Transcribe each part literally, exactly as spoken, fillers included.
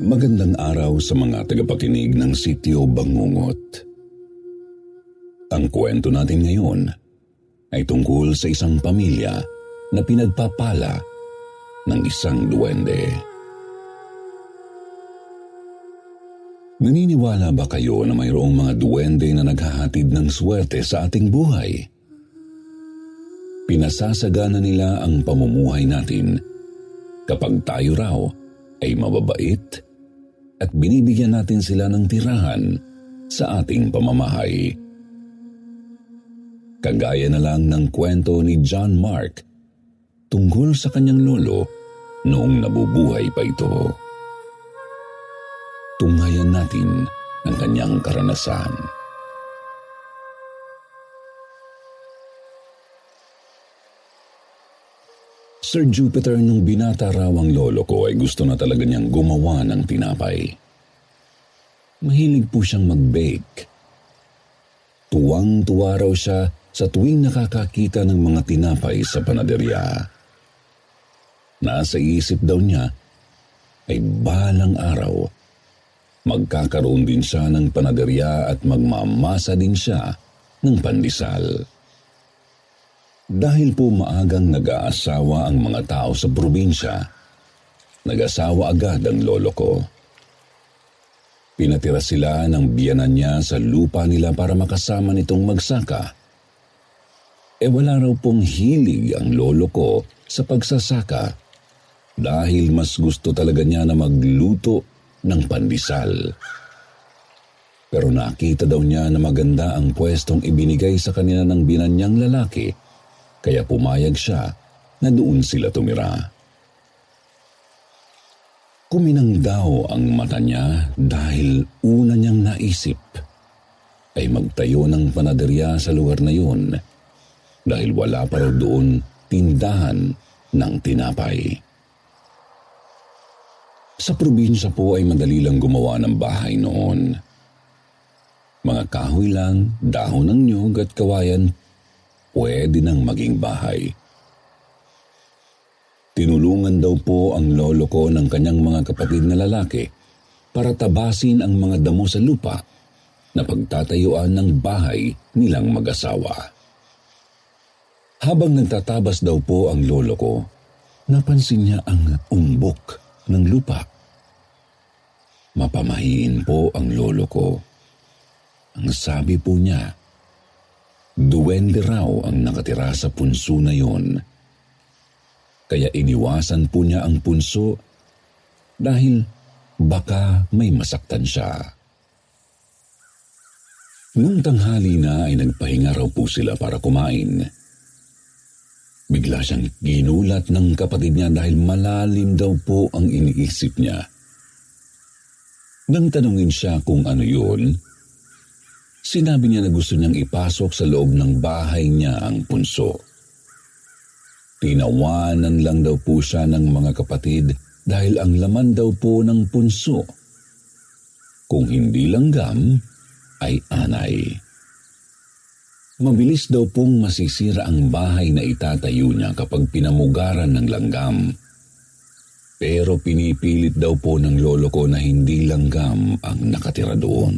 Magandang araw sa mga tagapakinig ng Sitio Bangungot. Ang kwento natin ngayon ay tungkol sa isang pamilya na pinagpapala ng isang duwende. Naniniwala ba kayo na mayroong mga duwende na naghahatid ng swerte sa ating buhay? Pinasasagana nila ang pamumuhay natin kapag tayo raw ay mababait at binibigyan natin sila ng tirahan sa ating pamamahay. Kagaya na lang ng kwento ni Jhon Mark tungkol sa kanyang lolo noong nabubuhay pa ito. Tunghayan natin ang kanyang karanasan. Sir Jupiter, nung binata raw ang lolo ko ay gusto na talaga niyang gumawa ng tinapay. Mahilig po siyang mag-bake. Tuwang-tuwa raw siya sa tuwing nakakakita ng mga tinapay sa panaderya. Nasa isip daw niya ay balang araw magkakaroon din siya ng panaderya at magmamasa din siya ng pandesal. Dahil po maagang nag-aasawa ang mga tao sa probinsya, nag-asawa agad ang lolo ko. Pinatira sila ng biyanan niya sa lupa nila para makasama nitong magsaka. E wala raw pong hilig ang lolo ko sa pagsasaka dahil mas gusto talaga niya na magluto ng pandesal. Pero nakita daw niya na maganda ang pwestong ibinigay sa kanila ng binanyang lalaki, kaya pumayag siya na doon sila tumira. Kuminang daw ang mata niya dahil una niyang naisip ay magtayo ng panaderya sa lugar na yun dahil wala pa raw doon tindahan ng tinapay. Sa probinsya po ay madali lang gumawa ng bahay noon. Mga kahoy lang, dahon ng nyug at kawayan, pwede nang maging bahay. Tinulungan daw po ang lolo ko ng kanyang mga kapatid na lalaki para tabasin ang mga damo sa lupa na pagtatayuan ng bahay nilang mag-asawa. Habang nagtatabas daw po ang lolo ko, napansin niya ang umbok ng lupa. Mapamahiin po ang lolo ko. Ang sabi po niya, duwende raw ang nakatira sa punso na yon. Kaya iniwasan po niya ang punso dahil baka may masaktan siya. Nung tanghali na ay nagpahinga raw po sila para kumain. Bigla siyang ginulat ng kapatid niya dahil malalim daw po ang iniisip niya. Nang tanungin siya kung ano yun, sinabi niya na gusto niyang ipasok sa loob ng bahay niya ang punso. Tinawanan lang daw po siya ng mga kapatid dahil ang laman daw po ng punso, kung hindi langgam, ay anay. Mabilis daw pong masisira ang bahay na itatayo niya kapag pinamugaran ng langgam. Pero pinipilit daw po ng lolo ko na hindi langgam ang nakatira doon.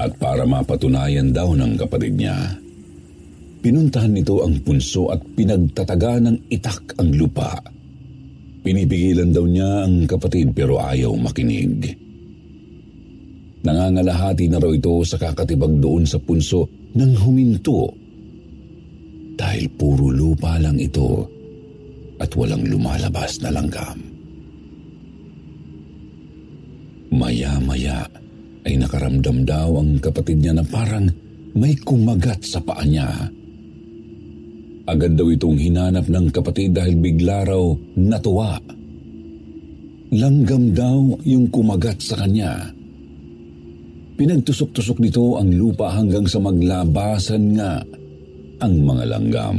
At para mapatunayan daw ng kapatid niya, pinuntahan nito ang punso at pinagtataga ng itak ang lupa. Pinipigilan daw niya ang kapatid pero ayaw makinig. Nangangalahati na raw ito sa kakatibag doon sa punso nang huminto dahil puro lupa lang ito at walang lumalabas na langgam. Maya-maya ay nakaramdam daw ang kapatid niya na parang may kumagat sa paa niya. Agad daw itong hinanap ng kapatid dahil bigla raw natuwa. Langgam daw yung kumagat sa kanya. Pinagtusok-tusok nito ang lupa hanggang sa maglabasan nga ang mga langgam.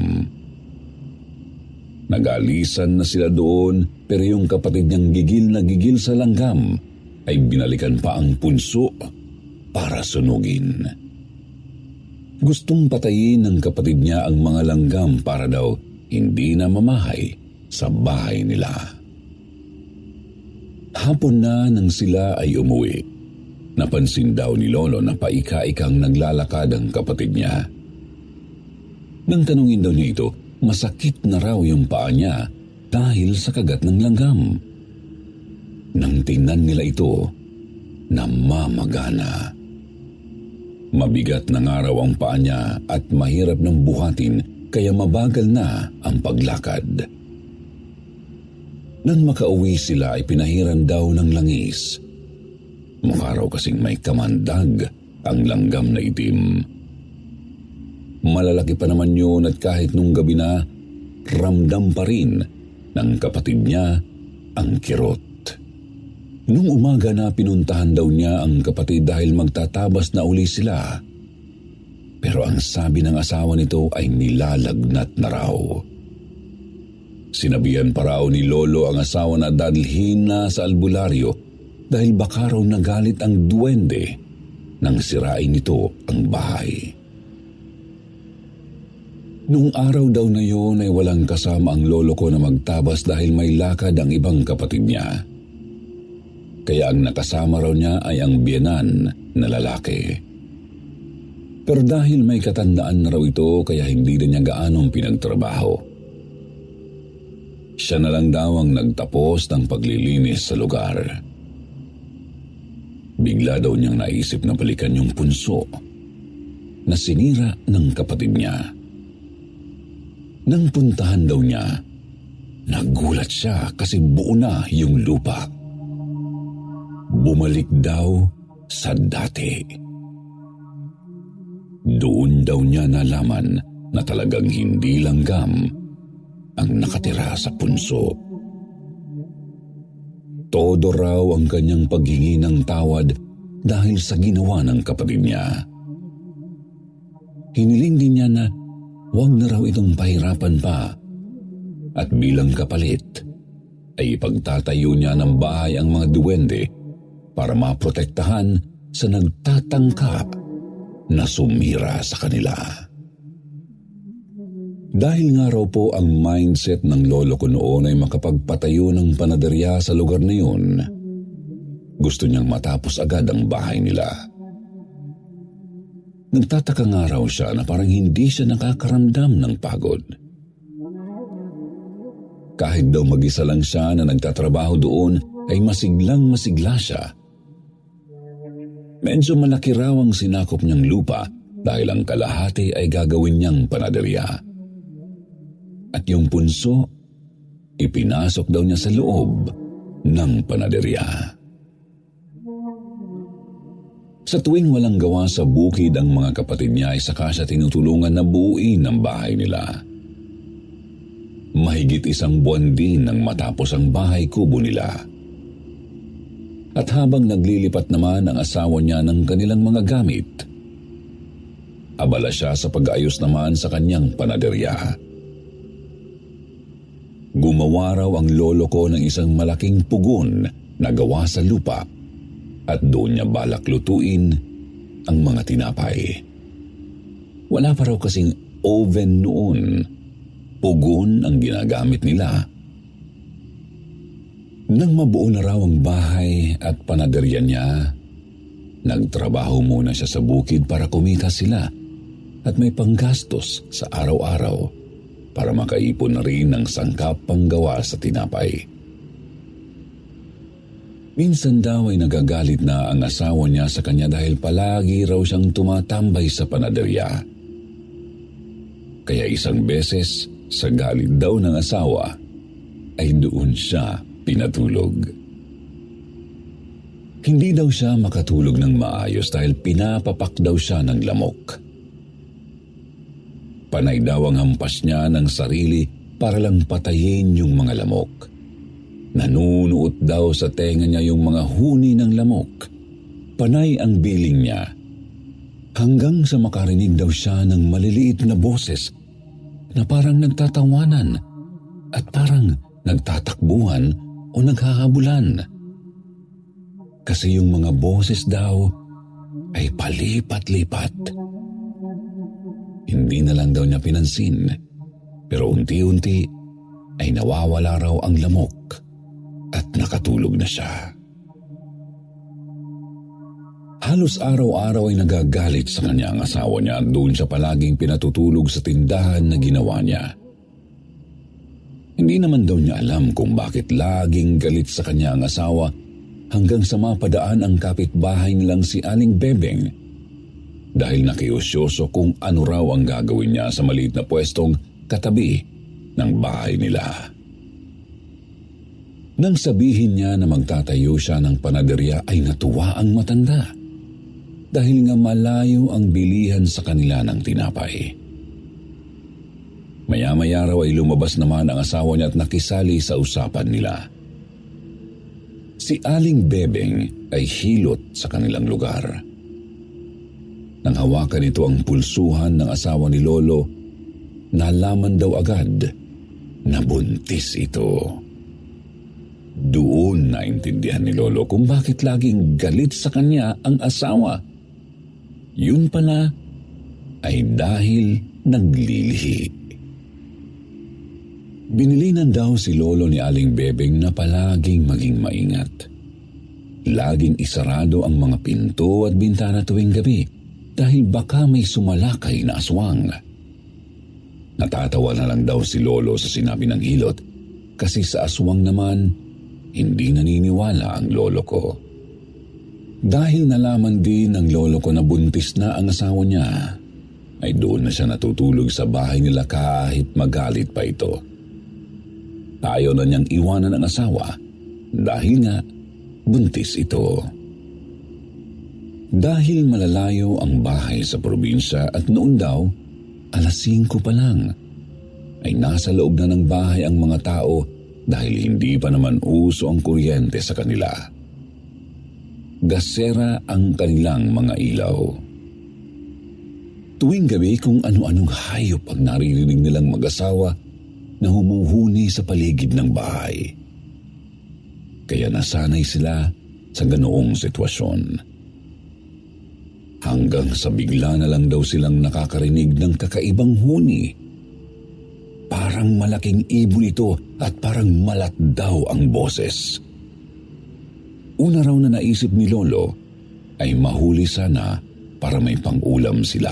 Nagalisan na sila doon pero yung kapatid niyang gigil na gigil sa langgam ay binalikan pa ang punso para sunugin. Gustong patayin ng kapatid niya ang mga langgam para daw hindi na mamahay sa bahay nila. Hapon na nang sila ay umuwi, napansin daw ni Lolo na paika-ikang naglalakad ang kapatid niya. Nang tanungin daw niya ito, masakit na raw yung paa niya dahil sa kagat ng langgam. Nang tingnan nila ito, namamagana. Mabigat na nga raw ang paa niya at mahirap ng buhatin kaya mabagal na ang paglakad. Nang makauwi sila ay pinahiran daw ng langis. Mukha raw kasing may kamandag ang langgam na itim. Malalaki pa naman yun at kahit nung gabi na, ramdam pa rin ng kapatid niya ang kirot. Nung umaga na pinuntahan daw niya ang kapatid dahil magtatabas na uli sila. Pero ang sabi ng asawa nito ay nilalagnat na raw. Sinabihan pa raw ni Lolo ang asawa na dadalhin na sa albularyo dahil baka raw nagalit ang duwende nang sirain nito ang bahay. Noong araw daw na yon ay walang kasama ang lolo ko na magtabas dahil may lakad ang ibang kapatid niya. Kaya ang nakasama raw niya ay ang biyenan na lalaki. Pero dahil may katandaan na raw ito kaya hindi na niya gaanong pinagtrabaho. Siya na lang daw ang nagtapos ng paglilinis sa lugar. Bigla daw niyang naisip na balikan yung punso na sinira ng kapatid niya. Nang puntahan daw niya, nagulat siya kasi buo na yung lupa. Bumalik daw sa dati. Doon daw niya nalaman na talagang hindi langgam ang nakatira sa punso. Todo raw ang kanyang paghingi ng tawad dahil sa ginawa ng kapatid niya. Hiniling din niya na huwag na raw itong pahirapan pa at bilang kapalit ay ipagtatayo niya ng bahay ang mga duwende para maprotektahan sa nagtatangka na sumira sa kanila. Dahil nga raw po ang mindset ng lolo ko noon ay makapagpatayo ng panaderya sa lugar na yun, gusto niyang matapos agad ang bahay nila. Nagtataka nga raw siya na parang hindi siya nakakaramdam ng pagod. Kahit daw mag-isa lang siya na nagtatrabaho doon ay masiglang masigla siya. Medyo malaki raw ang sinakop niyang lupa dahil ang kalahati ay gagawin niyang panaderya. At yung punso, ipinasok daw niya sa loob ng panaderya. Sa tuwing walang gawa sa bukid ang mga kapatid niya ay saka siya tinutulungan na buuin ang bahay nila. Mahigit isang buwan din nang matapos ang bahay kubo nila. At habang naglilipat naman ang asawa niya ng kanilang mga gamit, abala siya sa pag-ayos naman sa kanyang panaderya. Gumawa raw ang lolo ko ng isang malaking pugon na gawa sa lupa. At doon niya balak lutuin ang mga tinapay. Wala pa raw kasing oven noon. Pugon ang ginagamit nila. Nang mabuo na raw ang bahay at panaderya niya, nagtrabaho muna siya sa bukid para kumita sila at may panggastos sa araw-araw para makaipon na rin ng sangkap panggawa sa tinapay. Minsan daw ay nagagalit na ang asawa niya sa kanya dahil palagi raw siyang tumatambay sa panaderya. Kaya isang beses, sa galit daw ng asawa, ay doon siya pinatulog. Hindi daw siya makatulog ng maayos dahil pinapapak daw siya ng lamok. Panay daw ang hampas niya ng sarili para lang patayin yung mga lamok. Nanunuot daw sa tenga niya yung mga huni ng lamok. Panay ang biling niya. Hanggang sa makarinig daw siya ng maliliit na boses na parang nagtatawanan at parang nagtatakbuhan o naghahabulan. Kasi yung mga boses daw ay palipat-lipat. Hindi na lang daw niya pinansin, pero unti-unti ay nawawala raw ang lamok at nakatulog na siya. Halos araw-araw ay nagagalit sa kanya ang asawa niya at doon siya palaging pinatutulog sa tindahan na ginawa niya. Hindi naman daw niya alam kung bakit laging galit sa kanya ang asawa hanggang sa mapadaan ang kapitbahay nilang si Aling Bebeng dahil nakiusyoso kung ano raw ang gagawin niya sa maliit na pwestong katabi ng bahay nila. Nang sabihin niya na magtatayo siya ng panaderya ay natuwa ang matanda dahil nga malayo ang bilihan sa kanila ng tinapay. Maya-maya raw ay lumabas naman ang asawa niya at nakisali sa usapan nila. Si Aling Bebeng ay hilot sa kanilang lugar. Nang hawakan ito ang pulsuhan ng asawa ni Lolo, nalaman daw agad na buntis ito. Doon naintindihan ni Lolo kung bakit laging galit sa kanya ang asawa. Yun pala ay dahil naglilihi. Binilinan daw si Lolo ni Aling Bebeng na palaging maging maingat. Laging isarado ang mga pinto at bintana tuwing gabi dahil baka may sumalakay na aswang. Natatawa na lang daw si Lolo sa sinabi ng hilot kasi sa aswang naman, hindi naniniwala ang lolo ko. Dahil nalaman din ng lolo ko na buntis na ang asawa niya, ay doon na siya natutulog sa bahay nila kahit magalit pa ito. Ayaw na niyang iwanan ang asawa dahil nga buntis ito. Dahil malalayo ang bahay sa probinsya at noon daw, alas singko pa lang, ay nasa loob na ng bahay ang mga tao dahil hindi pa naman uso ang kuryente sa kanila. Gasera ang kanilang mga ilaw. Tuwing gabi kung ano-anong hayop ang naririnig nilang mag-asawa na humuhuni sa paligid ng bahay. Kaya nasanay sila sa ganoong sitwasyon. Hanggang sa bigla na lang daw silang nakakarinig ng kakaibang huni. Parang malaking ibon ito at parang malat daw ang boses. Una raw na naisip ni Lolo ay mahuli sana para may pang-ulam sila.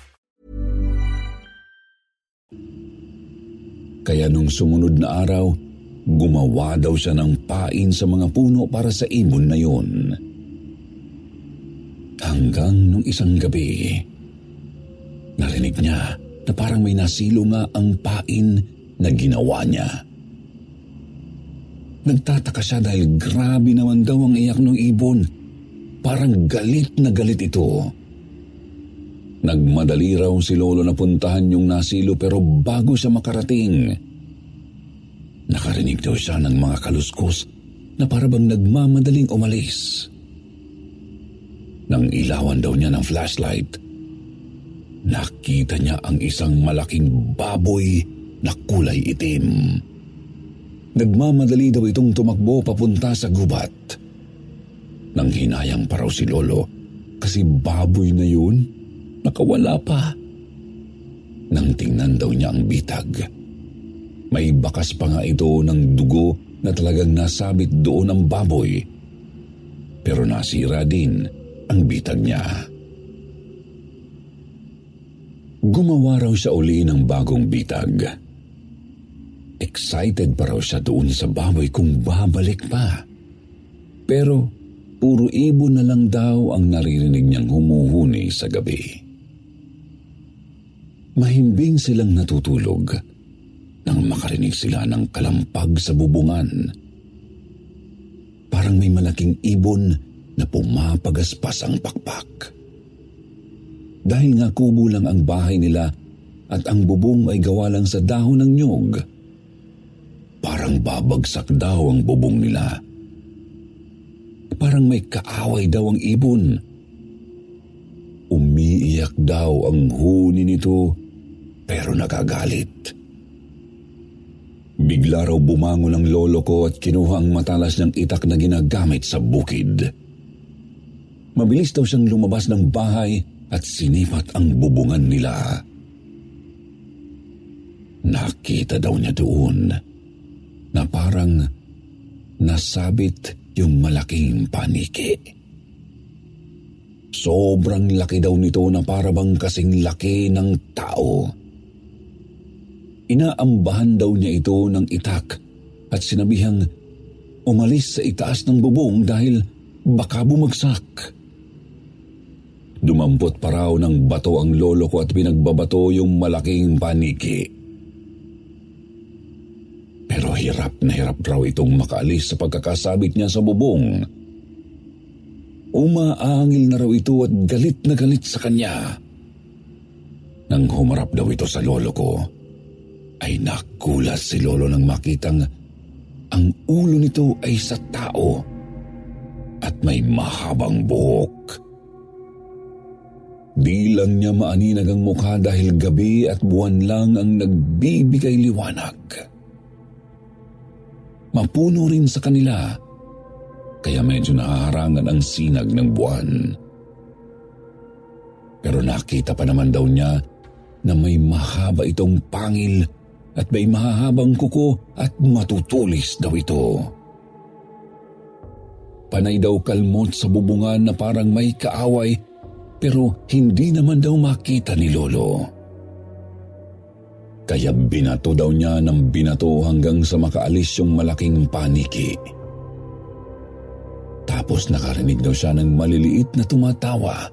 Kaya nung sumunod na araw, gumawa daw siya ng pain sa mga puno para sa ibon na yun. Hanggang nung isang gabi, narinig niya na parang may nasilo nga ang pain na ginawa niya. Nagtataka siya dahil grabe naman daw ang iyak ng ibon. Parang galit na galit ito. Nagmadali raw si Lolo na puntahan yung nasilo pero bago siya makarating, nakarinig daw siya ng mga kaluskos na parabang nagmamadaling umalis. Nang ilawan daw niya ng flashlight, nakita niya ang isang malaking baboy na kulay itim. Nagmamadali daw itong tumakbo papunta sa gubat. Nang hinayang pa raw si Lolo kasi baboy na yun, nakawala pa. Nang tingnan daw niya ang bitag, may bakas pa nga ito ng dugo na talagang nasabit doon ang baboy. Pero nasira din ang bitag niya. Gumawa raw siya uli ng bagong bitag. Excited pa raw siya doon sa baboy kung babalik pa. Pero puro ibon na lang daw ang naririnig niyang humuhuni sa gabi. Mahimbing silang natutulog nang makarinig sila ng kalampag sa bubungan. Parang may malaking ibon na pumapagaspas ang pakpak. Dahil nga kubo lang ang bahay nila at ang bubong ay gawa lang sa dahon ng nyog, parang babagsak daw ang bubong nila. Parang may kaaway daw ang ibon. Umiiyak daw ang huni nito pero nakagalit. Bigla raw bumangon ang lolo ko at kinuha ang matalas ng itak na ginagamit sa bukid. Mabilis daw siyang lumabas ng bahay at sinipat ang bubungan nila. Nakita daw niya doon na parang nasabit yung malaking paniki. Sobrang laki daw nito na parabang kasing laki ng tao. Inaambahan daw niya ito ng itak at sinabihang umalis sa itaas ng bubong dahil baka bumagsak. Dumampot pa raw ng bato ang lolo ko at pinagbabato yung malaking paniki. Pero hirap na hirap raw itong makaalis sa pagkakasabit niya sa bubong. Umaangil na raw ito at galit na galit sa kanya. Nang humarap daw ito sa lolo ko, ay nagulat si lolo nang makitang ang ulo nito ay sa tao at may mahabang buhok. Di lang niya maaninag ang mukha dahil gabi at buwan lang ang nagbibigay liwanag. Mapuno rin sa kanila, kaya medyo nahaharangan ang sinag ng buwan. Pero nakita pa naman daw niya na may mahaba itong pangil at may mahahabang kuko at matutulis daw ito. Panay daw kalmot sa bubungan na parang may kaaway pero hindi naman daw makita ni Lolo. Kaya binato daw niya ng binato hanggang sa makaalis yung malaking paniki. Tapos nakarinig daw siya ng maliliit na tumatawa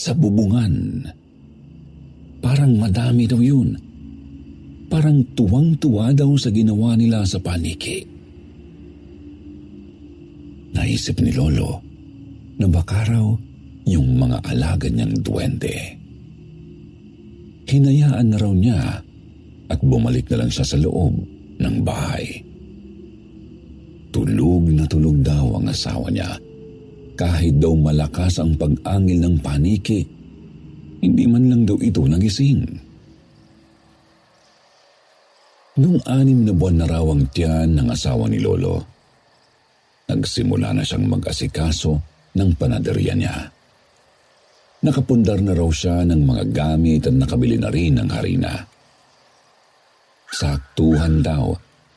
sa bubungan. Parang madami daw yun. Parang tuwang-tuwa daw sa ginawa nila sa paniki. Naisip ni Lolo na baka raw yung mga alaga niyang duwende. Hinayaan na raw niya at bumalik na lang siya sa loob ng bahay. Tulog na tulog daw ang asawa niya. Kahit daw malakas ang pag-angil ng paniki, hindi man lang daw ito nagising. Nung anim na buwan na raw ang tiyan ng asawa ni Lolo, nagsimula na siyang mag-asikaso ng panaderia niya. Nakapundar na raw siya ng mga gamit at nakabili na rin ng harina. Saktuhan daw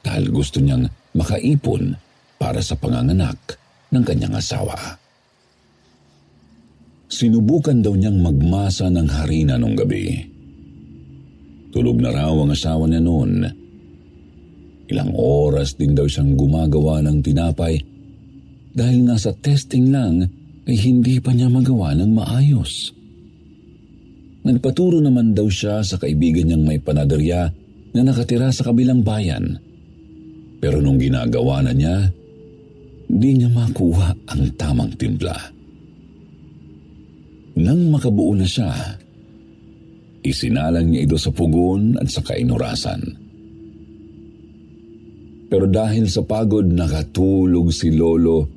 dahil gusto niyang makaipon para sa panganganak ng kanyang asawa. Sinubukan daw niyang magmasa ng harina nung gabi. Tulog na raw ang asawa niya noon. Ilang oras din daw siyang gumagawa ng tinapay dahil nasa testing lang ay hindi pa niya magawa ng maayos. Nagpaturo naman daw siya sa kaibigan niyang may panaderya na nakatira sa kabilang bayan. Pero nung ginagawa na niya, di niya makuha ang tamang timpla. Nang makabuo na siya, isinalang niya ito sa pugon at sa kainurasan. pero dahil sa pagod nakatulog si Lolo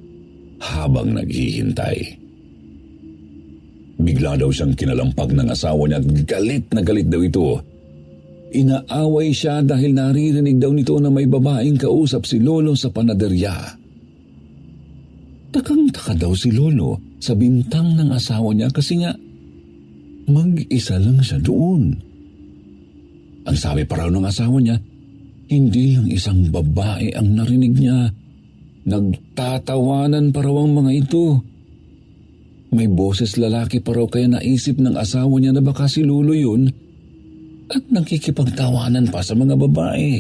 habang naghihintay. Bigla daw siyang kinalampag ng asawa niya at galit na galit daw ito. Inaaway siya dahil naririnig daw nito na may babaeng kausap si Lolo sa panaderya. Takang-taka daw si Lolo sa bintang ng asawa niya kasi nga mag-isa lang siya doon. Ang sabi pa raw ng asawa niya, hindi lang isang babae ang narinig niya. Nagtatawanan pa raw ang mga ito. May boses lalaki pa raw kaya naisip ng asawa niya na baka si Lolo yun at nakikipagtawanan pa sa mga babae.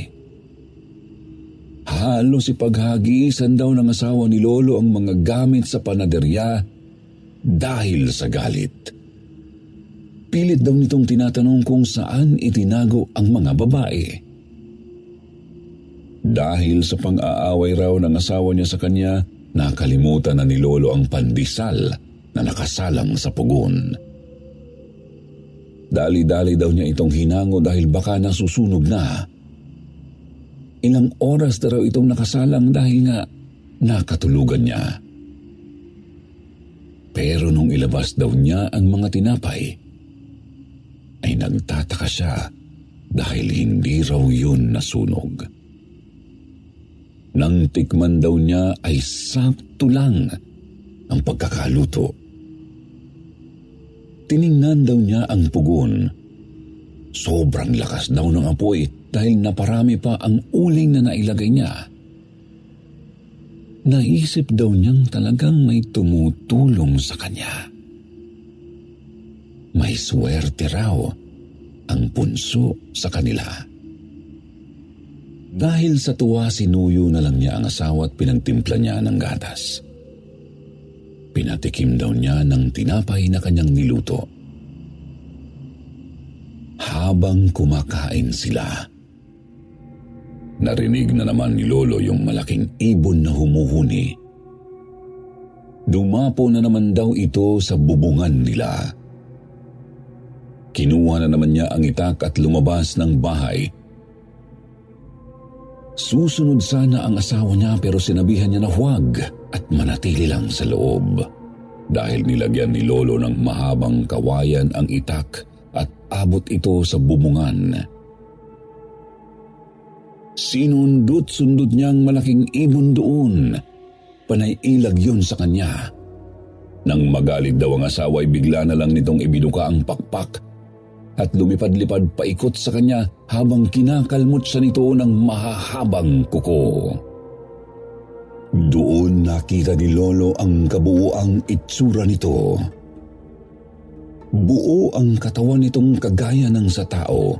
Halos ipaghagisan daw ng asawa ni Lolo ang mga gamit sa panaderya dahil sa galit. Pilit daw nitong tinatanong kung saan itinago ang mga babae. Dahil sa pang-aaway raw ng asawa niya sa kanya, nakalimutan na ni Lolo ang pandesal na nakasalang sa pugon. Dali-dali daw niya itong hinango dahil baka nasusunog na. Ilang oras na raw itong nakasalang dahil nga nakatulugan niya. Pero nung ilabas daw niya ang mga tinapay, ay nagtataka siya dahil hindi raw yun nasunog. Nang tikman daw niya ay sakto lang ang pagkakaluto. Tiningnan daw niya ang pugon. Sobrang lakas daw ng apoy dahil naparami pa ang uling na nailagay niya. Naisip daw niyang talagang may tumutulong sa kanya. May swerte raw ang punso sa kanila. Dahil sa tuwa, sinuyo na lang niya ang asawa at pinagtimpla niya ng gatas. Pinatikim daw niya ng tinapay na kanyang niluto. Habang kumakain sila, narinig na naman ni Lolo yung malaking ibon na humuhuni. Dumapo na naman daw ito sa bubungan nila. Kinuha na naman niya ang itak at lumabas ng bahay. Susunod sana ang asawa niya pero sinabihan niya na huwag at manatili lang sa loob dahil nilagyan ni Lolo ng mahabang kawayan ang itak at abot ito sa bubungan. Sinundot-sundot niyang malaking ibon doon. Panay-ilag yun sa kanya. Nang magalit daw ang asawa ay bigla na lang nitong ibinuka ang pakpak at lumipad-lipad paikot sa kanya habang kinakalmot siya nito ng mahahabang kuko. Doon nakita ni Lolo ang kabuuang itsura nito. Buo ang katawan nitong kagaya ng sa tao.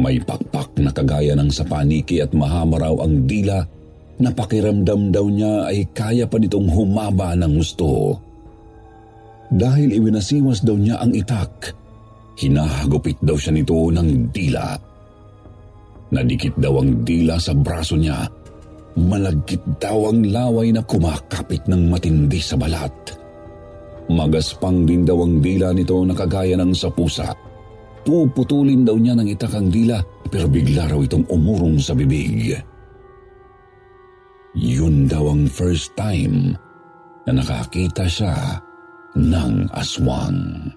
May pakpak na kagaya ng sa paniki at mahama raw ang dila na pakiramdam daw niya ay kaya pa nitong humaba ng gusto. Dahil iwinasiwas daw niya ang itak, hinahagupit daw siya nito ng dila. Nadikit daw ang dila sa braso niya. Malagkit daw ang laway na kumakapit ng matindi sa balat. Magaspang din daw ang dila nito na kagaya ng sa pusa. Puputulin daw niya ng itak ang dila pero bigla raw itong umurong sa bibig. Yun daw ang first time na nakakita siya ng aswang.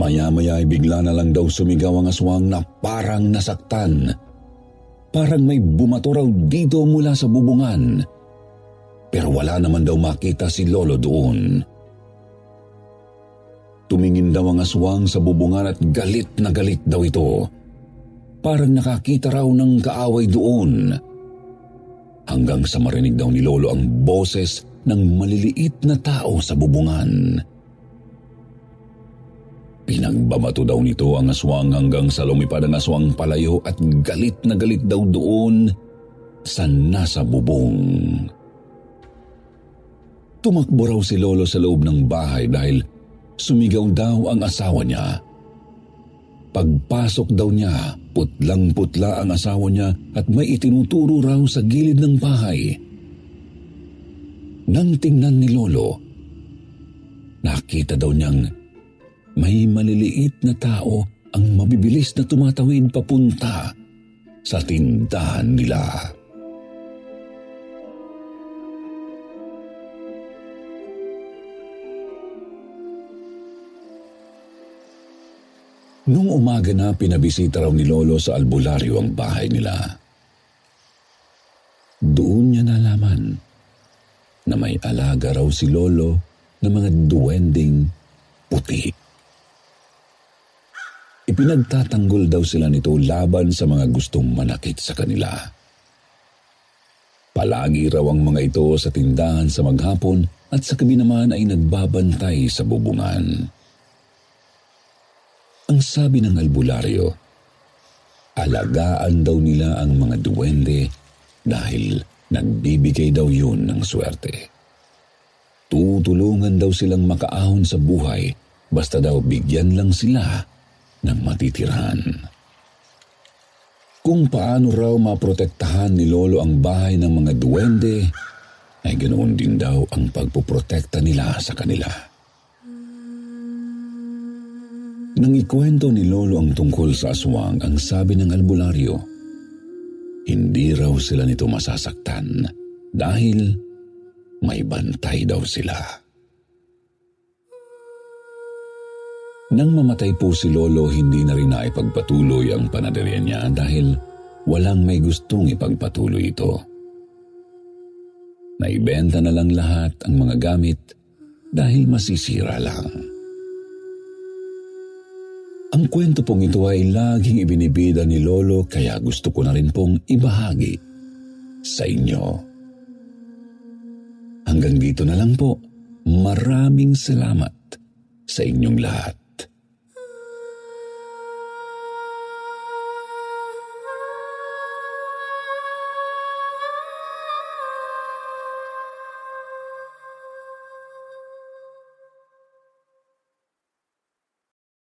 Maya-maya ay bigla na lang daw sumigaw ang aswang na parang nasaktan. Parang may bumato raw dito mula sa bubungan. Pero wala naman daw makita si Lolo doon. Tumingin daw ang aswang sa bubungan at galit na galit daw ito. Parang nakakita raw ng kaaway doon. Hanggang sa marinig daw ni Lolo ang boses ng maliliit na tao sa bubungan. Pinagbabato daw nito ang aswang hanggang sa lumipad ang aswang palayo at galit na galit daw doon sa nasa bubong. Tumakbo raw si Lolo sa loob ng bahay dahil sumigaw daw ang asawa niya. Pagpasok daw niya, putlang-putla ang asawa niya at may itinuturo raw sa gilid ng bahay. Nang tingnan ni Lolo, nakita daw niyang may maliliit na tao ang mabibilis na tumatawid papunta sa tindahan nila. Noong umaga na, pinabisita raw ni Lolo sa albularyo ang bahay nila. Doon niya nalaman na may alaga raw si Lolo ng mga duwending puti. Ipinagtatanggol daw sila nito laban sa mga gustong manakit sa kanila. Palagi raw ang mga ito sa tindahan sa maghapon at sa gabi naman ay nagbabantay sa bubungan. Ang sabi ng albularyo, alagaan daw nila ang mga duwende dahil nagbibigay daw yun ng swerte. Tutulungan daw silang makaahon sa buhay basta daw bigyan lang sila ng matitirahan. Kung paano raw maprotektahan ni Lolo ang bahay ng mga duwende, ay ganoon din daw ang pagpuprotekta nila sa kanila. Nang ikwento ni Lolo ang tungkol sa aswang, ang sabi ng albularyo, hindi raw sila nito masasaktan dahil may bantay daw sila. Nang mamatay po si Lolo, hindi na rin naipagpatuloy ang panaderya niya dahil walang may gustong ipagpatuloy ito. Naibenta na lang lahat ang mga gamit dahil masisira lang. Ang kwento pong ito ay laging ibinibida ni Lolo kaya gusto ko na rin pong ibahagi sa inyo. Hanggang dito na lang po. Maraming salamat sa inyong lahat.